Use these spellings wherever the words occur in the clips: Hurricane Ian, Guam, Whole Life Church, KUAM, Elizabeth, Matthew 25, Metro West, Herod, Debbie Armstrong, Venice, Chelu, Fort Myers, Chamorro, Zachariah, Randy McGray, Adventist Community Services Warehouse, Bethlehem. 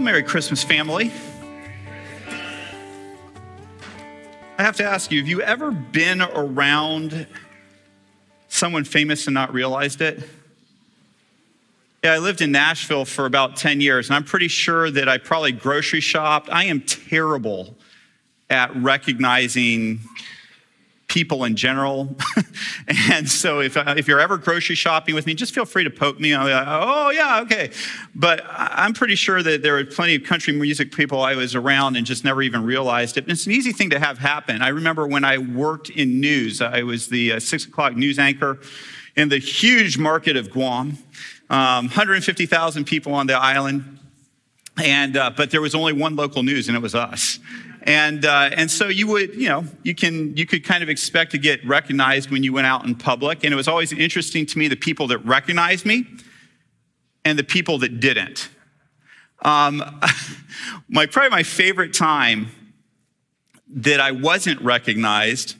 Merry Christmas, family. I have to ask you, have you ever been around someone famous and not realized it? Yeah, I lived in Nashville for about 10 years, and I'm pretty sure that I probably grocery shopped. I am terrible at recognizing people in general. And so if you're ever grocery shopping with me, just feel free to poke me. I'll be like, oh yeah, okay. But I'm pretty sure that there were plenty of country music people I was around and just never even realized it. And it's an easy thing to have happen. I remember when I worked in news, I was the 6 o'clock news anchor in the huge market of Guam, 150,000 people on the island. And but there was only one local news, and it was us. And so you could kind of expect to get recognized when you went out in public. And it was always interesting to me, the people that recognized me and the people that didn't. Probably my favorite time that I wasn't recognized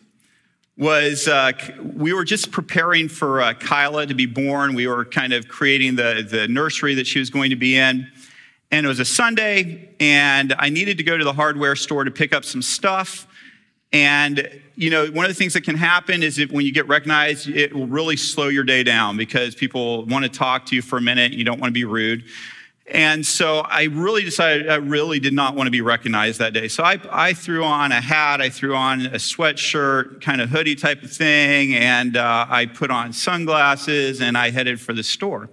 was we were just preparing for Kyla to be born. We were kind of creating the nursery that she was going to be in. And it was a Sunday, and I needed to go to the hardware store to pick up some stuff. And, you know, one of the things that can happen is that when you get recognized, it will really slow your day down because people want to talk to you for a minute. You don't want to be rude. And so I really decided I really did not want to be recognized that day. So I threw on a hat. I threw on a sweatshirt, kind of hoodie type of thing. And I put on sunglasses, and I headed for the store.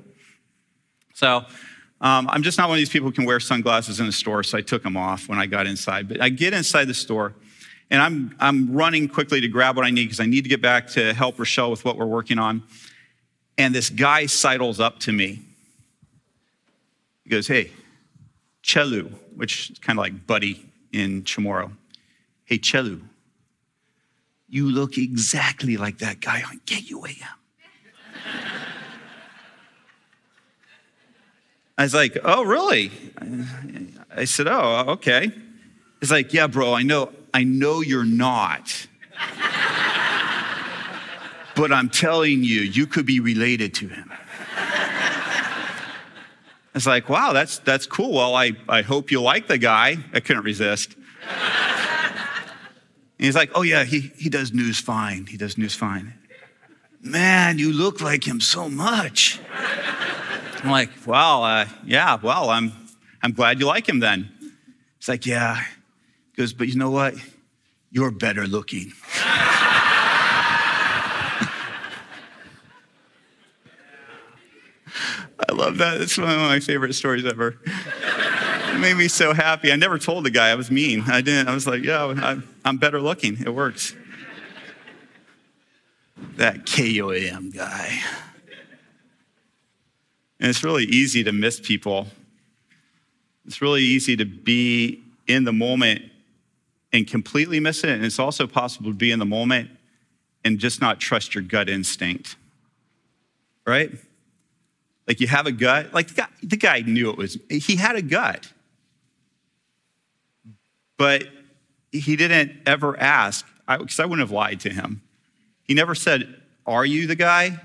So I'm just not one of these people who can wear sunglasses in the store, so I took them off when I got inside. But I get inside the store, and I'm running quickly to grab what I need because I need to get back to help Rochelle with what we're working on. And this guy sidles up to me. He goes, "Hey, Chelu," which is kind of like buddy in Chamorro. "Hey, Chelu, you look exactly like that guy on KUAM." I was like, "Oh, really?" I said, "Oh, okay." He's like, "Yeah, bro, I know you're not. But I'm telling you, you could be related to him." I was like, "Wow, that's cool. Well, I hope you like the guy." I couldn't resist. And he's like, "Oh, yeah, he does news fine. He does news fine." "Man, you look like him so much." I'm like, "Well, yeah, well, I'm glad you like him then." It's like, "Yeah." He goes, "But you know what? You're better looking." I love that. It's one of my favorite stories ever. It made me so happy. I never told the guy I was mean. I didn't. I was like, "Yeah, I'm better looking. It works." That KOAM guy. And it's really easy to miss people. It's really easy to be in the moment and completely miss it. And it's also possible to be in the moment and just not trust your gut instinct, right? Like you have a gut. Like the guy knew it was, he had a gut. But he didn't ever ask, because I wouldn't have lied to him. He never said, "Are you the guy?"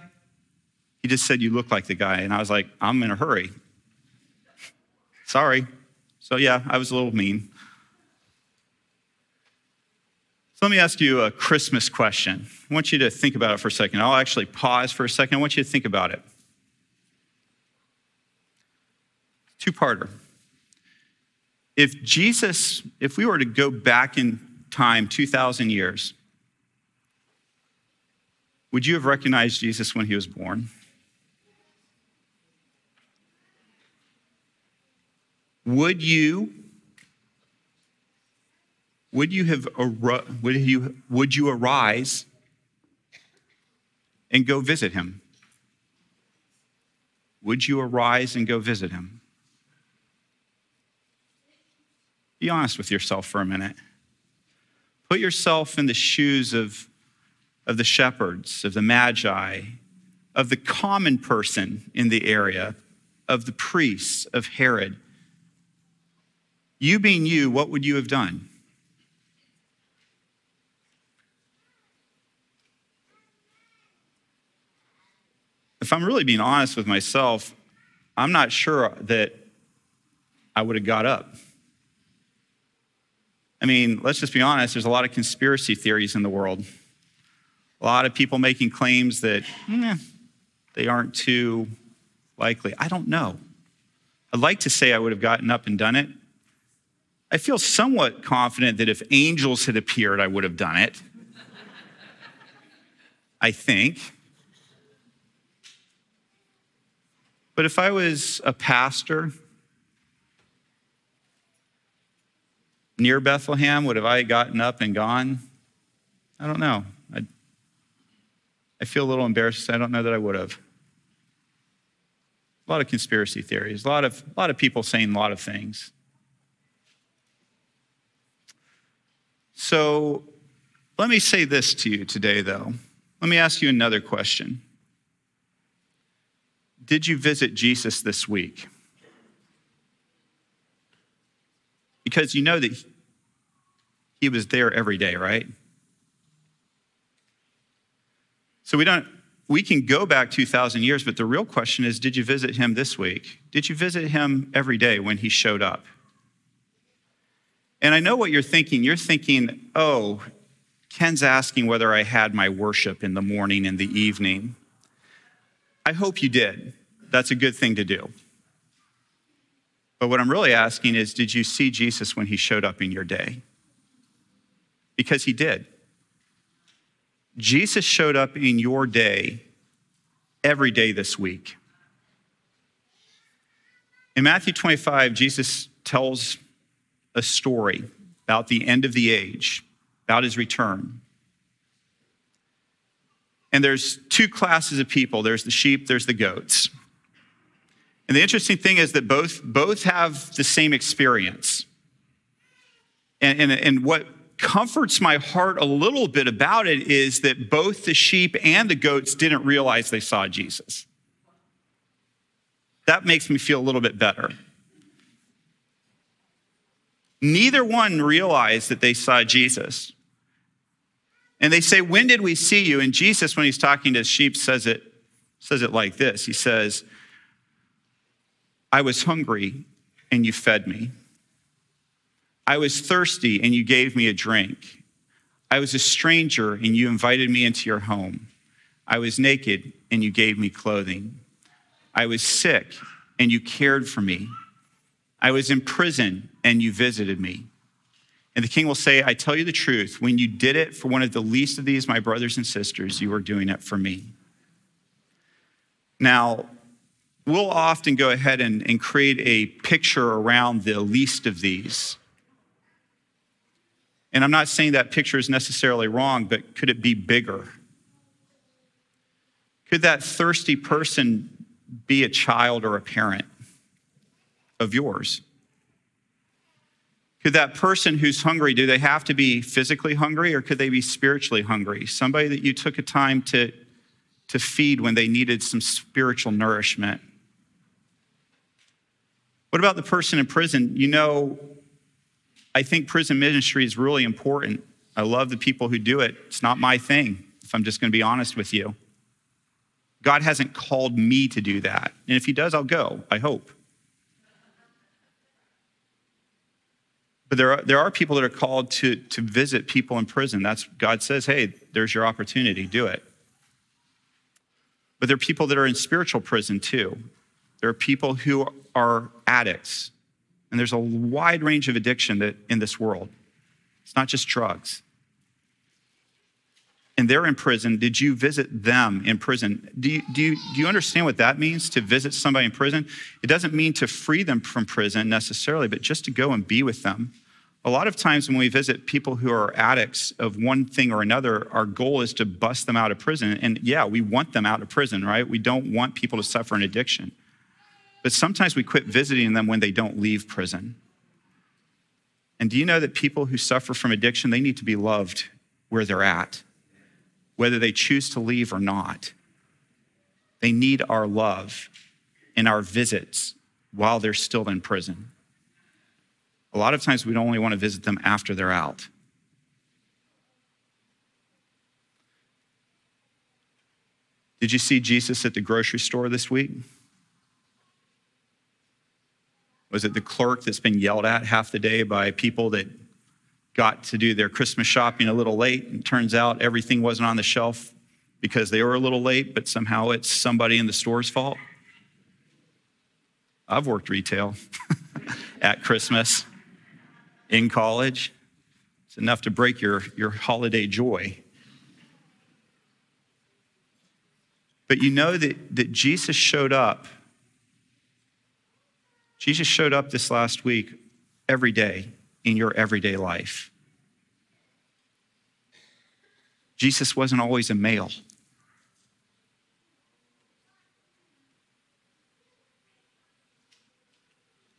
He just said, "You look like the guy." And I was like, "I'm in a hurry. Sorry." So yeah, I was a little mean. So let me ask you a Christmas question. I want you to think about it for a second. I'll actually pause for a second. I want you to think about it. Two-parter. If we were to go back in time 2,000 years, would you have recognized Jesus when he was born? Would you arise and go visit him? Would you arise and go visit him? Be honest with yourself for a minute. Put yourself in the shoes of the shepherds, of the magi, of the common person in the area, of the priests, of Herod. You being you, what would you have done? If I'm really being honest with myself, I'm not sure that I would have got up. I mean, let's just be honest, there's a lot of conspiracy theories in the world. A lot of people making claims that they aren't too likely. I don't know. I'd like to say I would have gotten up and done it. I feel somewhat confident that if angels had appeared, I would have done it. I think. But if I was a pastor near Bethlehem, would have I gotten up and gone? I don't know. I feel a little embarrassed. I don't know that I would have. A lot of conspiracy theories. A lot of people saying a lot of things. So let me say this to you today, though. Let me ask you another question. Did you visit Jesus this week? Because you know that he was there every day, right? So we can go back 2,000 years, but the real question is, did you visit him this week? Did you visit him every day when he showed up? And I know what you're thinking. You're thinking, oh, Ken's asking whether I had my worship in the morning and the evening. I hope you did. That's a good thing to do. But what I'm really asking is, did you see Jesus when he showed up in your day? Because he did. Jesus showed up in your day every day this week. In Matthew 25, Jesus tells a story about the end of the age, about his return. And there's two classes of people. There's the sheep, there's the goats. And the interesting thing is that both have the same experience. And what comforts my heart a little bit about it is that both the sheep and the goats didn't realize they saw Jesus. That makes me feel a little bit better. Neither one realized that they saw Jesus. And they say, when did we see you? And Jesus, when he's talking to his sheep, says it like this. He says, I was hungry and you fed me. I was thirsty and you gave me a drink. I was a stranger and you invited me into your home. I was naked and you gave me clothing. I was sick and you cared for me. I was in prison and you visited me. And the king will say, I tell you the truth, when you did it for one of the least of these, my brothers and sisters, you were doing it for me. Now, we'll often go ahead and create a picture around the least of these. And I'm not saying that picture is necessarily wrong, but could it be bigger? Could that thirsty person be a child or a parent of yours? Could that person who's hungry, do they have to be physically hungry or could they be spiritually hungry? Somebody that you took a time to feed when they needed some spiritual nourishment. What about the person in prison? You know, I think prison ministry is really important. I love the people who do it. It's not my thing, if I'm just going to be honest with you. God hasn't called me to do that. And if he does, I'll go, I hope. But there are people that are called to visit people in prison. That's God says, hey, there's your opportunity, do it. But there are people that are in spiritual prison too. There are people who are addicts. And there's a wide range of addiction that in this world. It's not just drugs. And they're in prison. Did you visit them in prison? Do you understand what that means, to visit somebody in prison? It doesn't mean to free them from prison necessarily, but just to go and be with them. A lot of times when we visit people who are addicts of one thing or another, our goal is to bust them out of prison. And yeah, we want them out of prison, right? We don't want people to suffer an addiction. But sometimes we quit visiting them when they don't leave prison. And do you know that people who suffer from addiction, they need to be loved where they're at, whether they choose to leave or not. They need our love and our visits while they're still in prison. A lot of times we'd only want to visit them after they're out. Did you see Jesus at the grocery store this week? Was it the clerk that's been yelled at half the day by people that got to do their Christmas shopping a little late, and turns out everything wasn't on the shelf because they were a little late, but somehow it's somebody in the store's fault? I've worked retail at Christmas in college. It's enough to break your holiday joy. But you know that Jesus showed up. Jesus showed up this last week every day in your everyday life. Jesus wasn't always a male.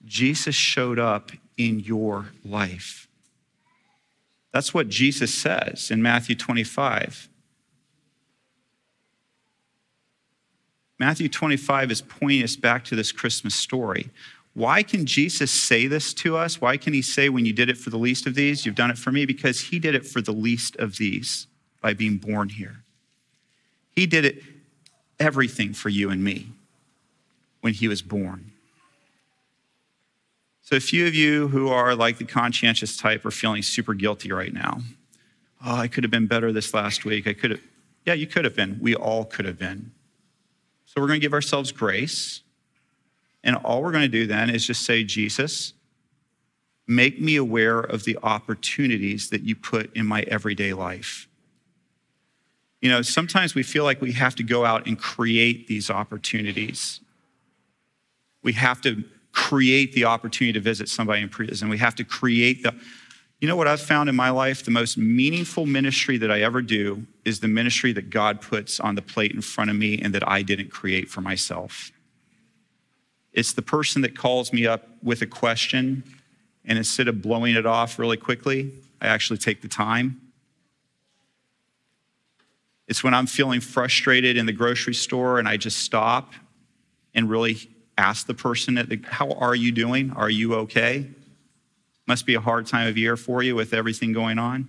Jesus showed up in your life. That's what Jesus says in Matthew 25. Matthew 25 is pointing us back to this Christmas story. Why can Jesus say this to us? Why can he say, when you did it for the least of these, you've done it for me? Because he did it for the least of these by being born here. He did it, everything for you and me when he was born. So a few of you who are like the conscientious type are feeling super guilty right now. Oh, I could have been better this last week. Yeah, you could have been. We all could have been. So we're going to give ourselves grace. And all we're going to do then is just say, Jesus, make me aware of the opportunities that you put in my everyday life. You know, sometimes we feel like we have to go out and create these opportunities. We have to create the opportunity to visit somebody in prison. We have to create the... You know what I've found in my life? The most meaningful ministry that I ever do is the ministry that God puts on the plate in front of me and that I didn't create for myself. It's the person that calls me up with a question, and instead of blowing it off really quickly, I actually take the time. It's when I'm feeling frustrated in the grocery store and I just stop and really ask the person, how are you doing? Are you okay? Must be a hard time of year for you with everything going on.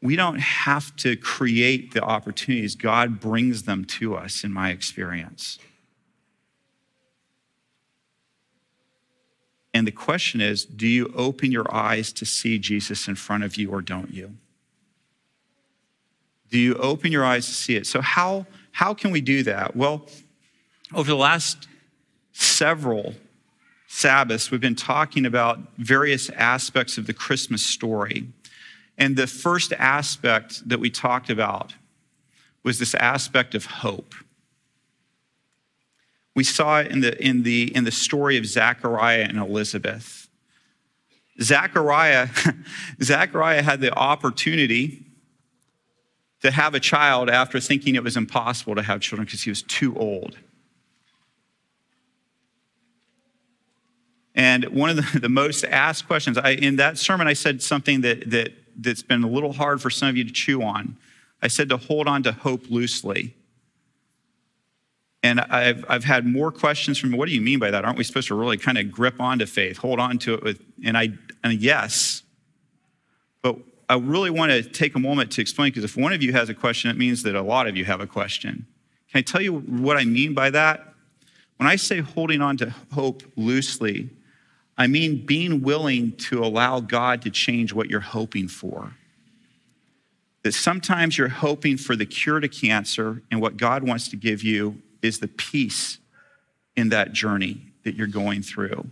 We don't have to create the opportunities. God brings them to us, in my experience. And the question is, do you open your eyes to see Jesus in front of you, or don't you? Do you open your eyes to see it? So how can we do that? Well, over the last several Sabbaths, we've been talking about various aspects of the Christmas story. And the first aspect that we talked about was this aspect of hope. We saw it in the story of Zachariah and Elizabeth. Zachariah had the opportunity to have a child after thinking it was impossible to have children because he was too old. And one of the most asked questions, in that sermon, I said something that's been a little hard for some of you to chew on. I said to hold on to hope loosely. And I've had more questions from, what do you mean by that? Aren't we supposed to really kind of grip onto faith, hold on to it? Yes, but I really want to take a moment to explain, because if one of you has a question, it means that a lot of you have a question. Can I tell you what I mean by that? When I say holding on to hope loosely, I mean being willing to allow God to change what you're hoping for. That sometimes you're hoping for the cure to cancer, and what God wants to give you is the peace in that journey that you're going through.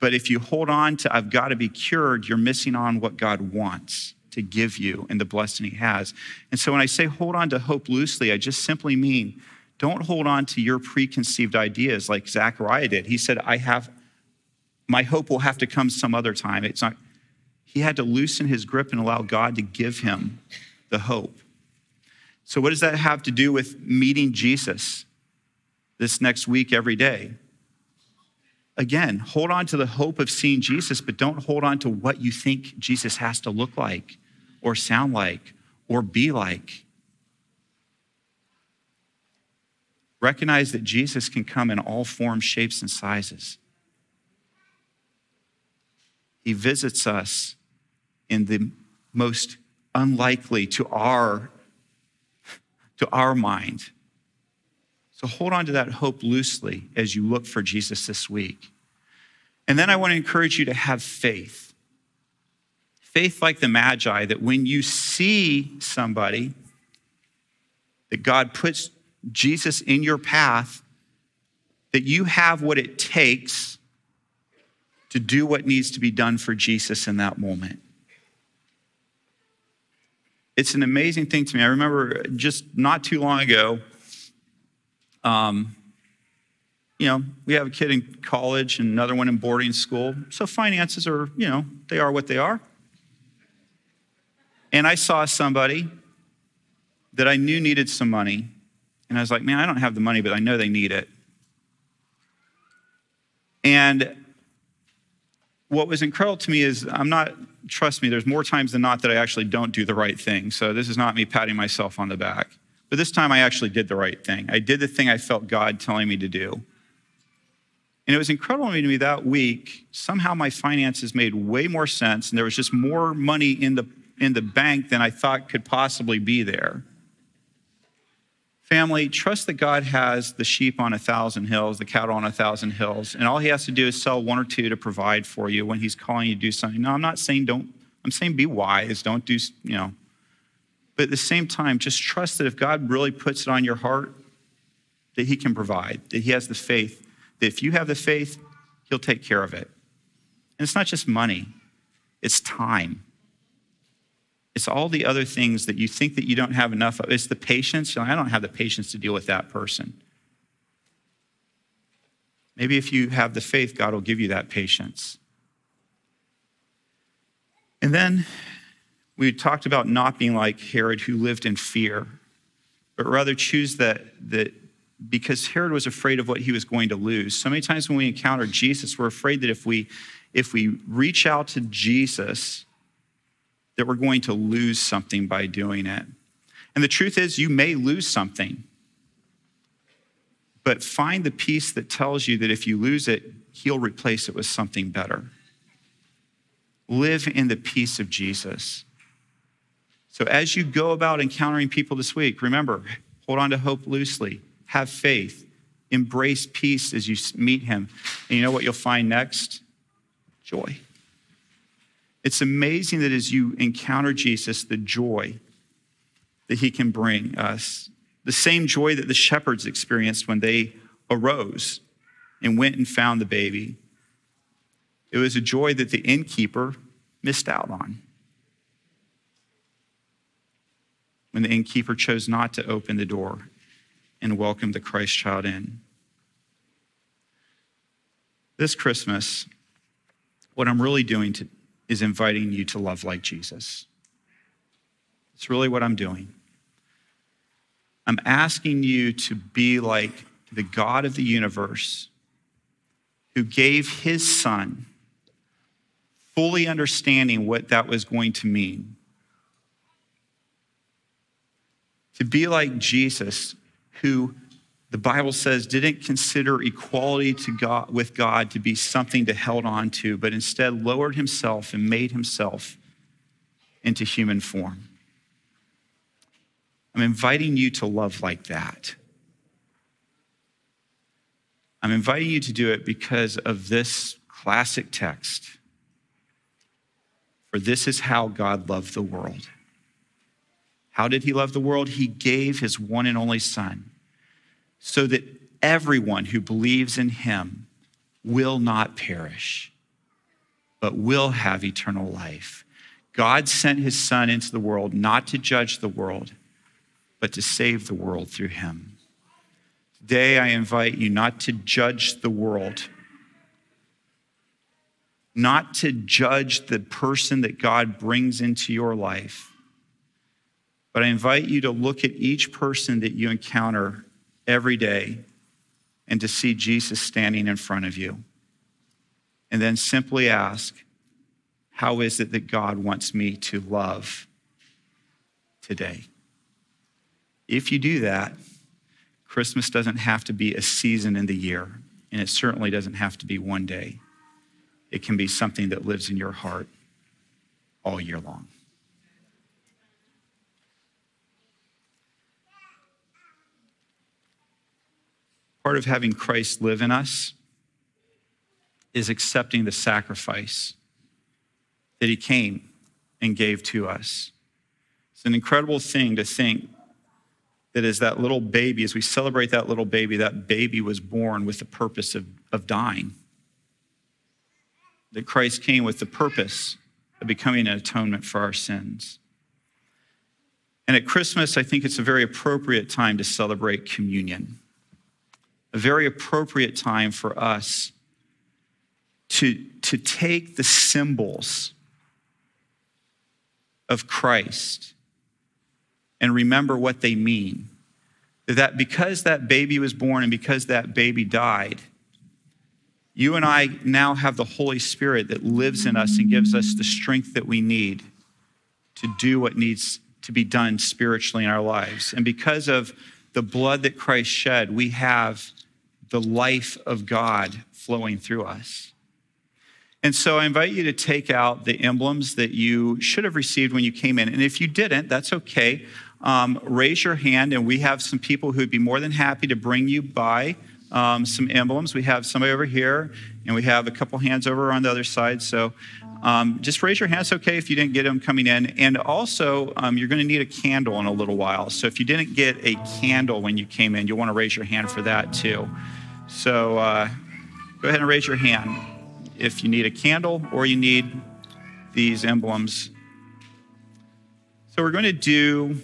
But if you hold on to, I've got to be cured, you're missing on what God wants to give you and the blessing he has. And so when I say hold on to hope loosely, I just simply mean, don't hold on to your preconceived ideas like Zachariah did. He said, my hope will have to come some other time. He had to loosen his grip and allow God to give him the hope. So what does that have to do with meeting Jesus this next week every day? Again, hold on to the hope of seeing Jesus, but don't hold on to what you think Jesus has to look like or sound like or be like. Recognize that Jesus can come in all forms, shapes, and sizes. He visits us in the most unlikely to our mind. So hold on to that hope loosely as you look for Jesus this week. And then I want to encourage you to have faith. Faith like the Magi, that when you see somebody, that God puts Jesus in your path, that you have what it takes to do what needs to be done for Jesus in that moment. It's an amazing thing to me. I remember just not too long ago, we have a kid in college and another one in boarding school. So finances are, they are what they are. And I saw somebody that I knew needed some money. And I was like, man, I don't have the money, but I know they need it. And what was incredible to me is trust me, there's more times than not that I actually don't do the right thing. So this is not me patting myself on the back. But this time I actually did the right thing. I did the thing I felt God telling me to do. And it was incredible to me that week, somehow my finances made way more sense, and there was just more money in the bank than I thought could possibly be there. Family, trust that God has the sheep on 1,000 hills, the cattle on 1,000 hills, and all he has to do is sell one or two to provide for you when he's calling you to do something. No, I'm not saying don't, I'm saying be wise, don't do, But at the same time, just trust that if God really puts it on your heart, that he can provide, that he has the faith, that if you have the faith, he'll take care of it. And it's not just money, it's time. It's all the other things that you think that you don't have enough of. It's the patience. I don't have the patience to deal with that person. Maybe if you have the faith, God will give you that patience. And then we talked about not being like Herod, who lived in fear, but rather choose that because Herod was afraid of what he was going to lose. So many times when we encounter Jesus, we're afraid that if we reach out to Jesus, that we're going to lose something by doing it. And the truth is, you may lose something, but find the peace that tells you that if you lose it, he'll replace it with something better. Live in the peace of Jesus. So as you go about encountering people this week, remember, hold on to hope loosely, have faith, embrace peace as you meet him. And you know what you'll find next? Joy. It's amazing that as you encounter Jesus, the joy that he can bring us, the same joy that the shepherds experienced when they arose and went and found the baby. It was a joy that the innkeeper missed out on when the innkeeper chose not to open the door and welcome the Christ child in. This Christmas, what I'm really doing today is inviting you to love like Jesus. It's really what I'm doing. I'm asking you to be like the God of the universe, who gave his son, fully understanding what that was going to mean. To be like Jesus, who the Bible says didn't consider equality with God to be something to held on to, but instead lowered himself and made himself into human form. I'm inviting you to love like that. I'm inviting you to do it because of this classic text. For this is how God loved the world. How did he love the world? He gave his one and only son, so that everyone who believes in him will not perish, but will have eternal life. God sent his son into the world, not to judge the world, but to save the world through him. Today, I invite you not to judge the world, not to judge the person that God brings into your life, but I invite you to look at each person that you encounter every day and to see Jesus standing in front of you. and then simply ask, how is it that God wants me to love today? If you do that, Christmas doesn't have to be a season in the year, and it certainly doesn't have to be one day. It can be something that lives in your heart all year long. Part of having Christ live in us is accepting the sacrifice that he came and gave to us. It's an incredible thing to think that as that little baby, as we celebrate that baby was born with the purpose of dying. That Christ came with the purpose of becoming an atonement for our sins. And at Christmas, I think it's a very appropriate time to celebrate communion. A very appropriate time for us to take the symbols of Christ and remember what they mean. That because that baby was born and because that baby died, you and I now have the Holy Spirit that lives in us and gives us the strength that we need to do what needs to be done spiritually in our lives. And because of the blood that Christ shed, we have the life of God flowing through us. And so I invite you to take out the emblems that you should have received when you came in. And if you didn't, that's okay. Raise your hand, and we have some people who'd be more than happy to bring you by some emblems. We have somebody over here, and we have a couple hands over on the other side. So just raise your hand. It's okay if you didn't get them coming in. And also, you're going to need a candle in a little while. So if you didn't get a candle when you came in, you'll want to raise your hand for that too. So go ahead and raise your hand if you need a candle or you need these emblems. So we're going to do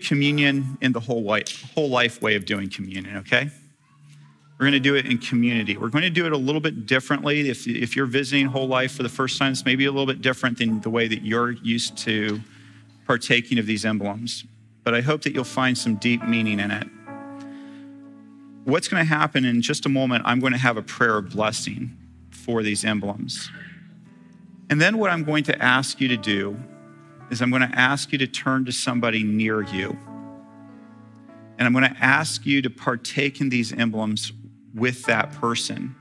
communion in the whole life way of doing communion, okay? We're going to do it in community. We're going to do it a little bit differently. If you're visiting Whole Life for the first time, it's maybe a little bit different than the way that you're used to partaking of these emblems. But I hope that you'll find some deep meaning in it. What's going to happen in just a moment, I'm going to have a prayer of blessing for these emblems. And then what I'm going to ask you to do is I'm going to ask you to turn to somebody near you. And I'm going to ask you to partake in these emblems with that person.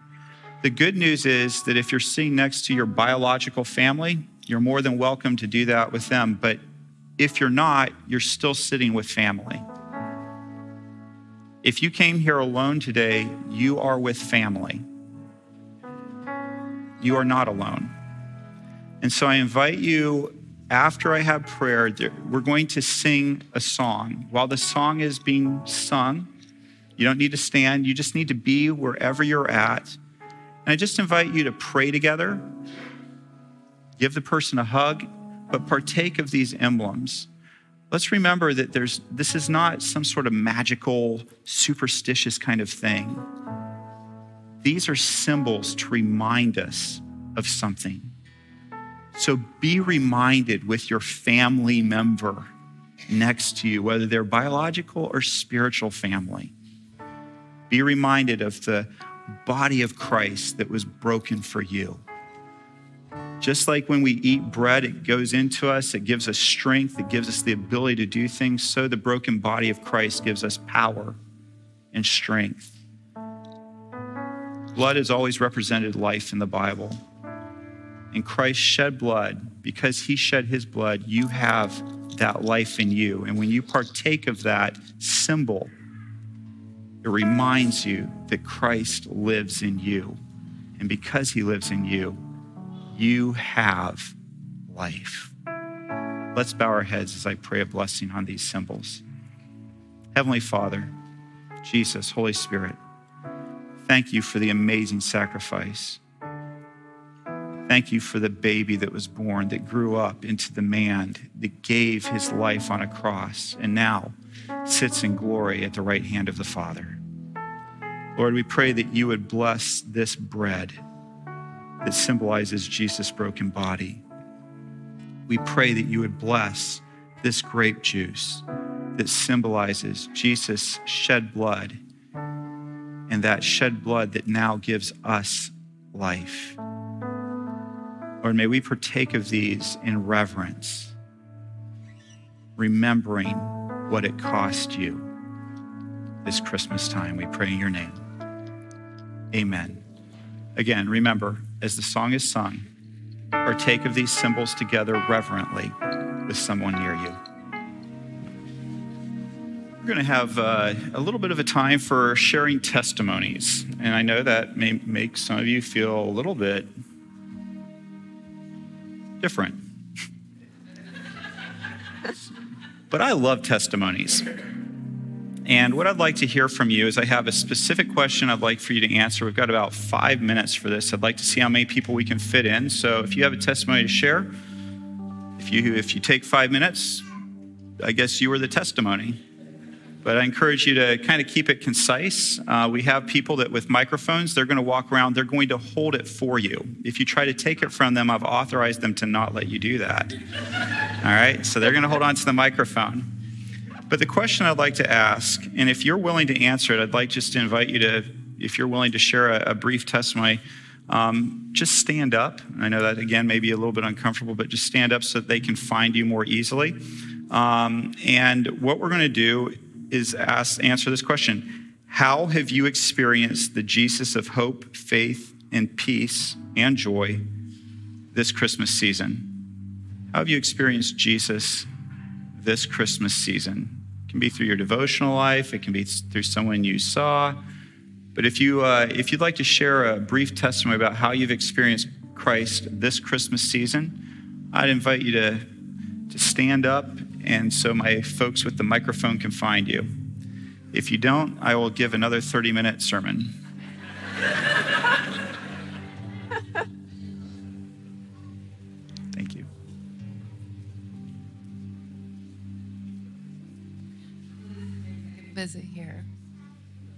The good news is that if you're sitting next to your biological family, you're more than welcome to do that with them. But if you're not, you're still sitting with family. If you came here alone today, you are with family. You are not alone. And so I invite you, after I have prayer, we're going to sing a song. While the song is being sung, you don't need to stand. You just need to be wherever you're at. And I just invite you to pray together, give the person a hug, but partake of these emblems. Let's remember that this is not some sort of magical, superstitious kind of thing. These are symbols to remind us of something. So be reminded with your family member next to you, whether they're biological or spiritual family. Be reminded of the body of Christ that was broken for you. Just like when we eat bread, it goes into us, it gives us strength, it gives us the ability to do things, so the broken body of Christ gives us power and strength. Blood has always represented life in the Bible. And Christ shed blood. Because he shed his blood, you have that life in you. And when you partake of that symbol, it reminds you that Christ lives in you. And because he lives in you, you have life. Let's bow our heads as I pray a blessing on these symbols. Heavenly Father, Jesus, Holy Spirit, thank you for the amazing sacrifice. Thank you for the baby that was born, that grew up into the man, that gave his life on a cross, and now sits in glory at the right hand of the Father. Lord, we pray that you would bless this bread that symbolizes Jesus' broken body. We pray that you would bless this grape juice that symbolizes Jesus' shed blood and that shed blood that now gives us life. Lord, may we partake of these in reverence, remembering what it cost you this Christmas time. We pray in your name. Amen. Again, remember, as the song is sung, partake of these symbols together reverently with someone near you. We're going to have a little bit of a time for sharing testimonies. And I know that may make some of you feel a little bit different. But I love testimonies. And what I'd like to hear from you is I have a specific question I'd like for you to answer. We've got about 5 minutes for this. I'd like to see how many people we can fit in. So if you have a testimony to share, if you take 5 minutes, I guess you were the testimony. But I encourage you to kind of keep it concise. We have people that with microphones, they're going to walk around. They're going to hold it for you. If you try to take it from them, I've authorized them to not let you do that. All right? So they're going to hold on to the microphone. But the question I'd like to ask, and if you're willing to answer it, I'd like just to invite you to, if you're willing to share a brief testimony, just stand up. I know that, again, may be a little bit uncomfortable, but just stand up so that they can find you more easily. And what we're going to do is answer this question. How have you experienced the Jesus of hope, faith, and peace and joy this Christmas season? How have you experienced Jesus this Christmas season? It can be through your devotional life. It can be through someone you saw. But if you'd like to share a brief testimony about how you've experienced Christ this Christmas season, I'd invite you to stand up, and so my folks with the microphone can find you. If you don't, I will give another 30-minute sermon. Thank you. Visit here,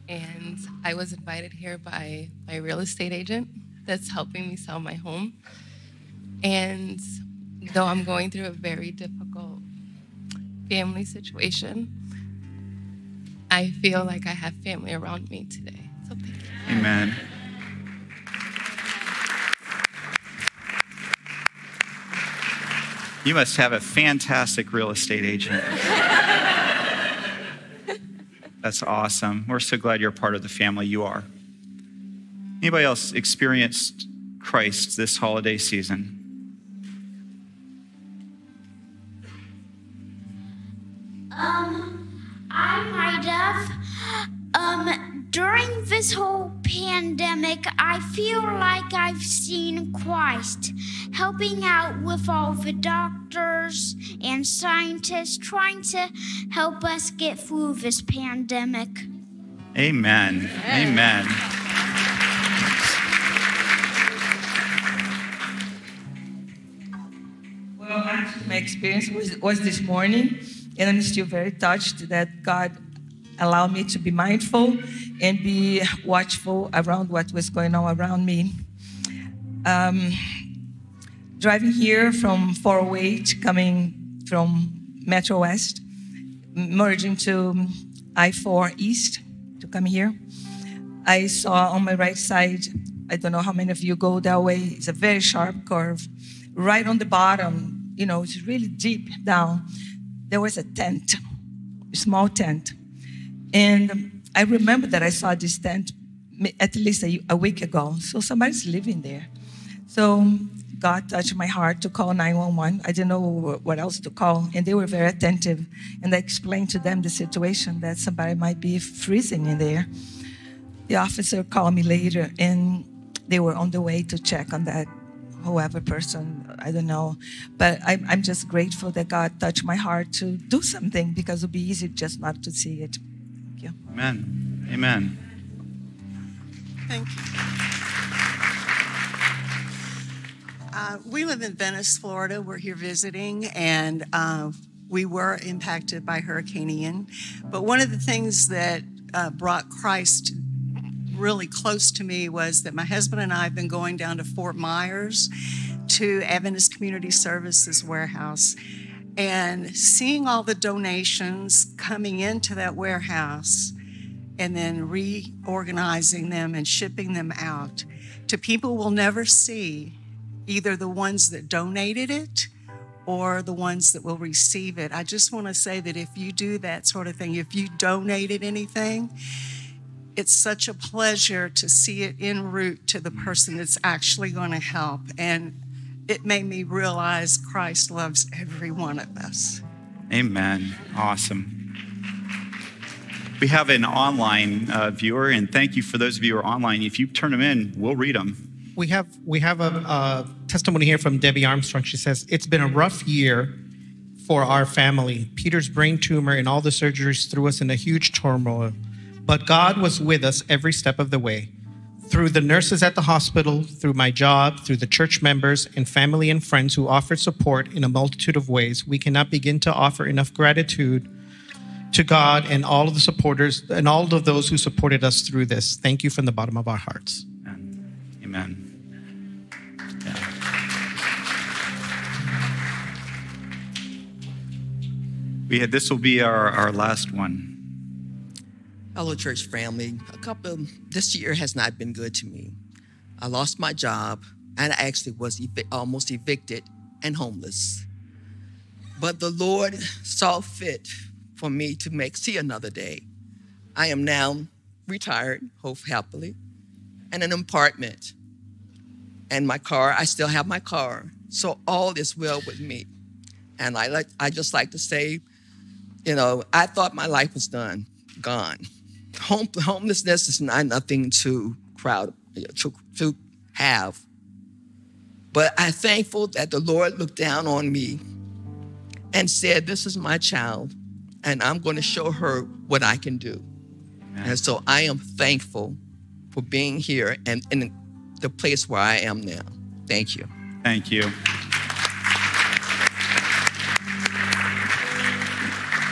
and I was invited here by my real estate agent that's helping me sell my home. And though I'm going through a very difficult family situation, I feel like I have family around me today. So thank you. Amen. You must have a fantastic real estate agent. That's awesome. We're so glad you're a part of the family you are. Anybody else experienced Christ this holiday season? I might have. During this whole pandemic, I feel like I've seen Christ helping out with all the doctors and scientists trying to help us get through this pandemic. Amen. Amen. Well, actually, my experience was this morning. And I'm still very touched that God allowed me to be mindful and be watchful around what was going on around me. Driving here from 408, coming from Metro West, merging to I-4 East to come here, I saw on my right side, I don't know how many of you go that way, it's a very sharp curve. Right on the bottom, you know, it's really deep down. There was a tent, a small tent. And I remember that I saw this tent at least a week ago. So somebody's living there. So God touched my heart to call 911. I didn't know what else to call. And they were very attentive. And I explained to them the situation that somebody might be freezing in there. The officer called me later and they were on the way to check on that. Whoever person, I don't know. But I'm just grateful that God touched my heart to do something because it would be easy just not to see it. Thank you. Amen. Amen. Thank you. We live in Venice, Florida. We're here visiting, and we were impacted by Hurricane Ian. But one of the things that brought Christ really close to me was that my husband and I have been going down to Fort Myers to Adventist Community Services Warehouse and seeing all the donations coming into that warehouse and then reorganizing them and shipping them out to people we'll never see, either the ones that donated it or the ones that will receive it. I just want to say that if you do that sort of thing, if you donated anything, it's such a pleasure to see it en route to the person that's actually going to help. And it made me realize Christ loves every one of us. Amen. Awesome. We have an online viewer, and thank you for those of you who are online. If you turn them in, we'll read them. We have a testimony here from Debbie Armstrong. She says, it's been a rough year for our family. Peter's brain tumor and all the surgeries threw us in a huge turmoil. But God was with us every step of the way, through the nurses at the hospital, through my job, through the church members and family and friends who offered support in a multitude of ways. We cannot begin to offer enough gratitude to God and all of the supporters and all of those who supported us through this. Thank you from the bottom of our hearts. Amen. Yeah. This will be our last one. Hello, church family. This year has not been good to me. I lost my job, and I actually was almost evicted and homeless. But the Lord saw fit for me to see another day. I am now retired, hopefully, happily, and an apartment. And my car, I still have my car. So all is well with me. And I just like to say, I thought my life was gone. Homelessness is not nothing to have. But I'm thankful that the Lord looked down on me and said, this is my child, and I'm going to show her what I can do. Amen. And so I am thankful for being here and in the place where I am now. Thank you. Thank you.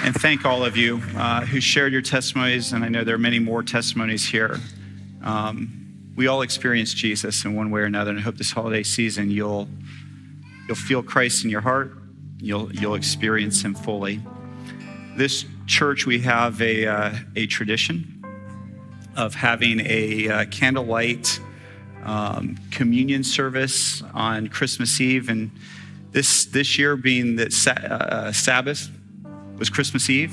And thank all of you who shared your testimonies, and I know there are many more testimonies here. We all experience Jesus in one way or another, and I hope this holiday season you'll feel Christ in your heart. You'll experience him fully. This church, we have a tradition of having a candlelight communion service on Christmas Eve, and this year being that Sabbath was Christmas Eve,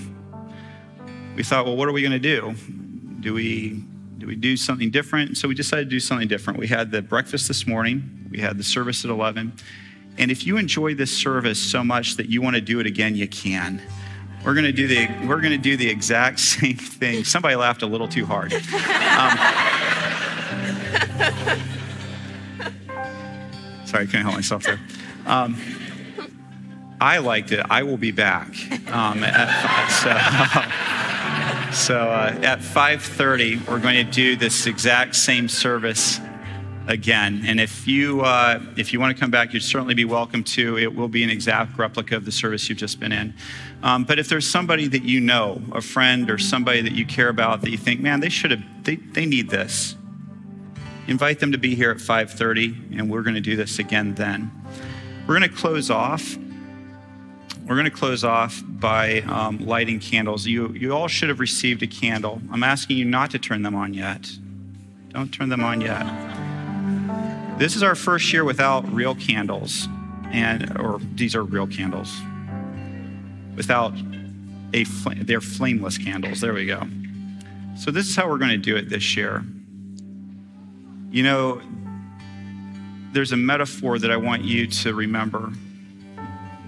we thought, well, what are we going to do? Do we do something different? So we decided to do something different. We had the breakfast this morning. We had the service at 11. And if you enjoy this service so much that you want to do it again, you can. We're going to do the exact same thing. Somebody laughed a little too hard. Sorry, I couldn't help myself there. I liked it. I will be back at 5:30. We're going to do this exact same service again. And if you want to come back, you'd certainly be welcome to. It will be an exact replica of the service you've just been in. But if there's somebody that you know, a friend or somebody that you care about that you think, man, they need this, invite them to be here at 5:30, and we're going to do this again then. We're going to close off by lighting candles. You all should have received a candle. I'm asking you not to turn them on yet. Don't turn them on yet. This is our first year without real candles, or these are real candles. They're flameless candles. There we go. So this is how we're going to do it this year. There's a metaphor that I want you to remember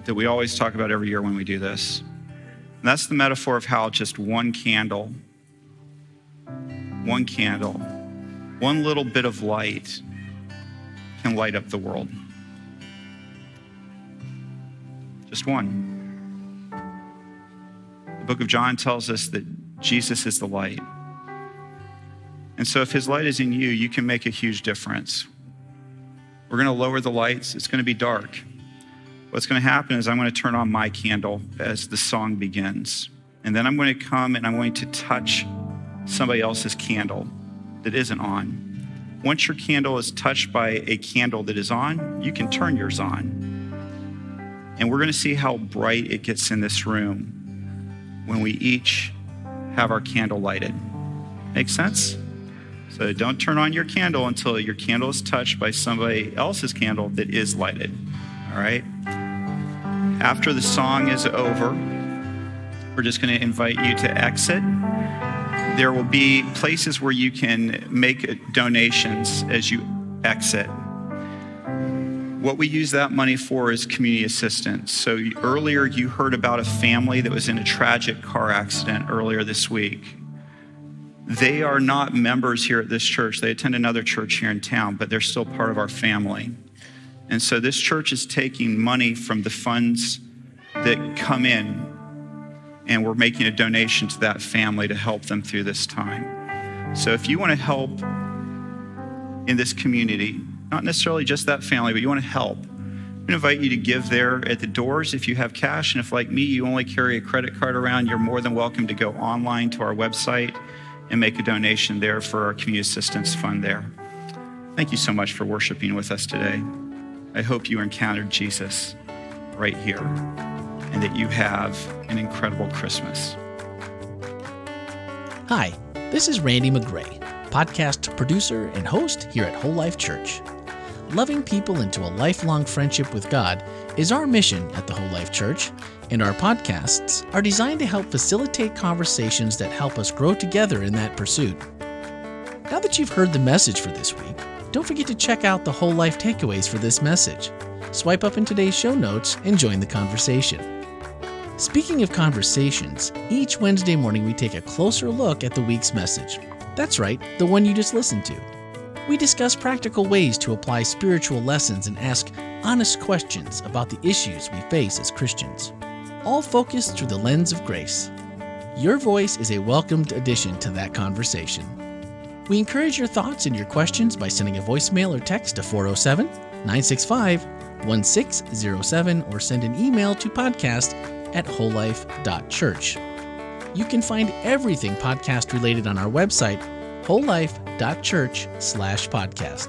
that we always talk about every year when we do this. And that's the metaphor of how just one candle, one little bit of light can light up the world. Just one. The book of John tells us that Jesus is the light. And so if his light is in you, you can make a huge difference. We're going to lower the lights. It's going to be dark. What's going to happen is I'm going to turn on my candle as the song begins. And then I'm going to come and I'm going to touch somebody else's candle that isn't on. Once your candle is touched by a candle that is on, you can turn yours on. And we're going to see how bright it gets in this room when we each have our candle lighted. Make sense? So don't turn on your candle until your candle is touched by somebody else's candle that is lighted. All right? After the song is over, we're just going to invite you to exit. There will be places where you can make donations as you exit. What we use that money for is community assistance. So earlier you heard about a family that was in a tragic car accident earlier this week. They are not members here at this church. They attend another church here in town, but they're still part of our family. And so this church is taking money from the funds that come in, and we're making a donation to that family to help them through this time. So if you want to help in this community, not necessarily just that family, but you want to help, I'm going to invite you to give there at the doors if you have cash. And if, like me, you only carry a credit card around, you're more than welcome to go online to our website and make a donation there for our community assistance fund there. Thank you so much for worshiping with us today. I hope you encountered Jesus right here and that you have an incredible Christmas. Hi, this is Randy McGray, podcast producer and host here at Whole Life Church. Loving people into a lifelong friendship with God is our mission at the Whole Life Church, and our podcasts are designed to help facilitate conversations that help us grow together in that pursuit. Now that you've heard the message for this week, don't forget to check out the Whole Life takeaways for this message. Swipe up in today's show notes and join the conversation. Speaking of conversations, each Wednesday morning we take a closer look at the week's message. That's right, the one you just listened to. We discuss practical ways to apply spiritual lessons and ask honest questions about the issues we face as Christians, all focused through the lens of grace. Your voice is a welcomed addition to that conversation. We encourage your thoughts and your questions by sending a voicemail or text to 407-965-1607 or send an email to podcast@wholelife.church. You can find everything podcast related on our website, wholelife.church/podcast.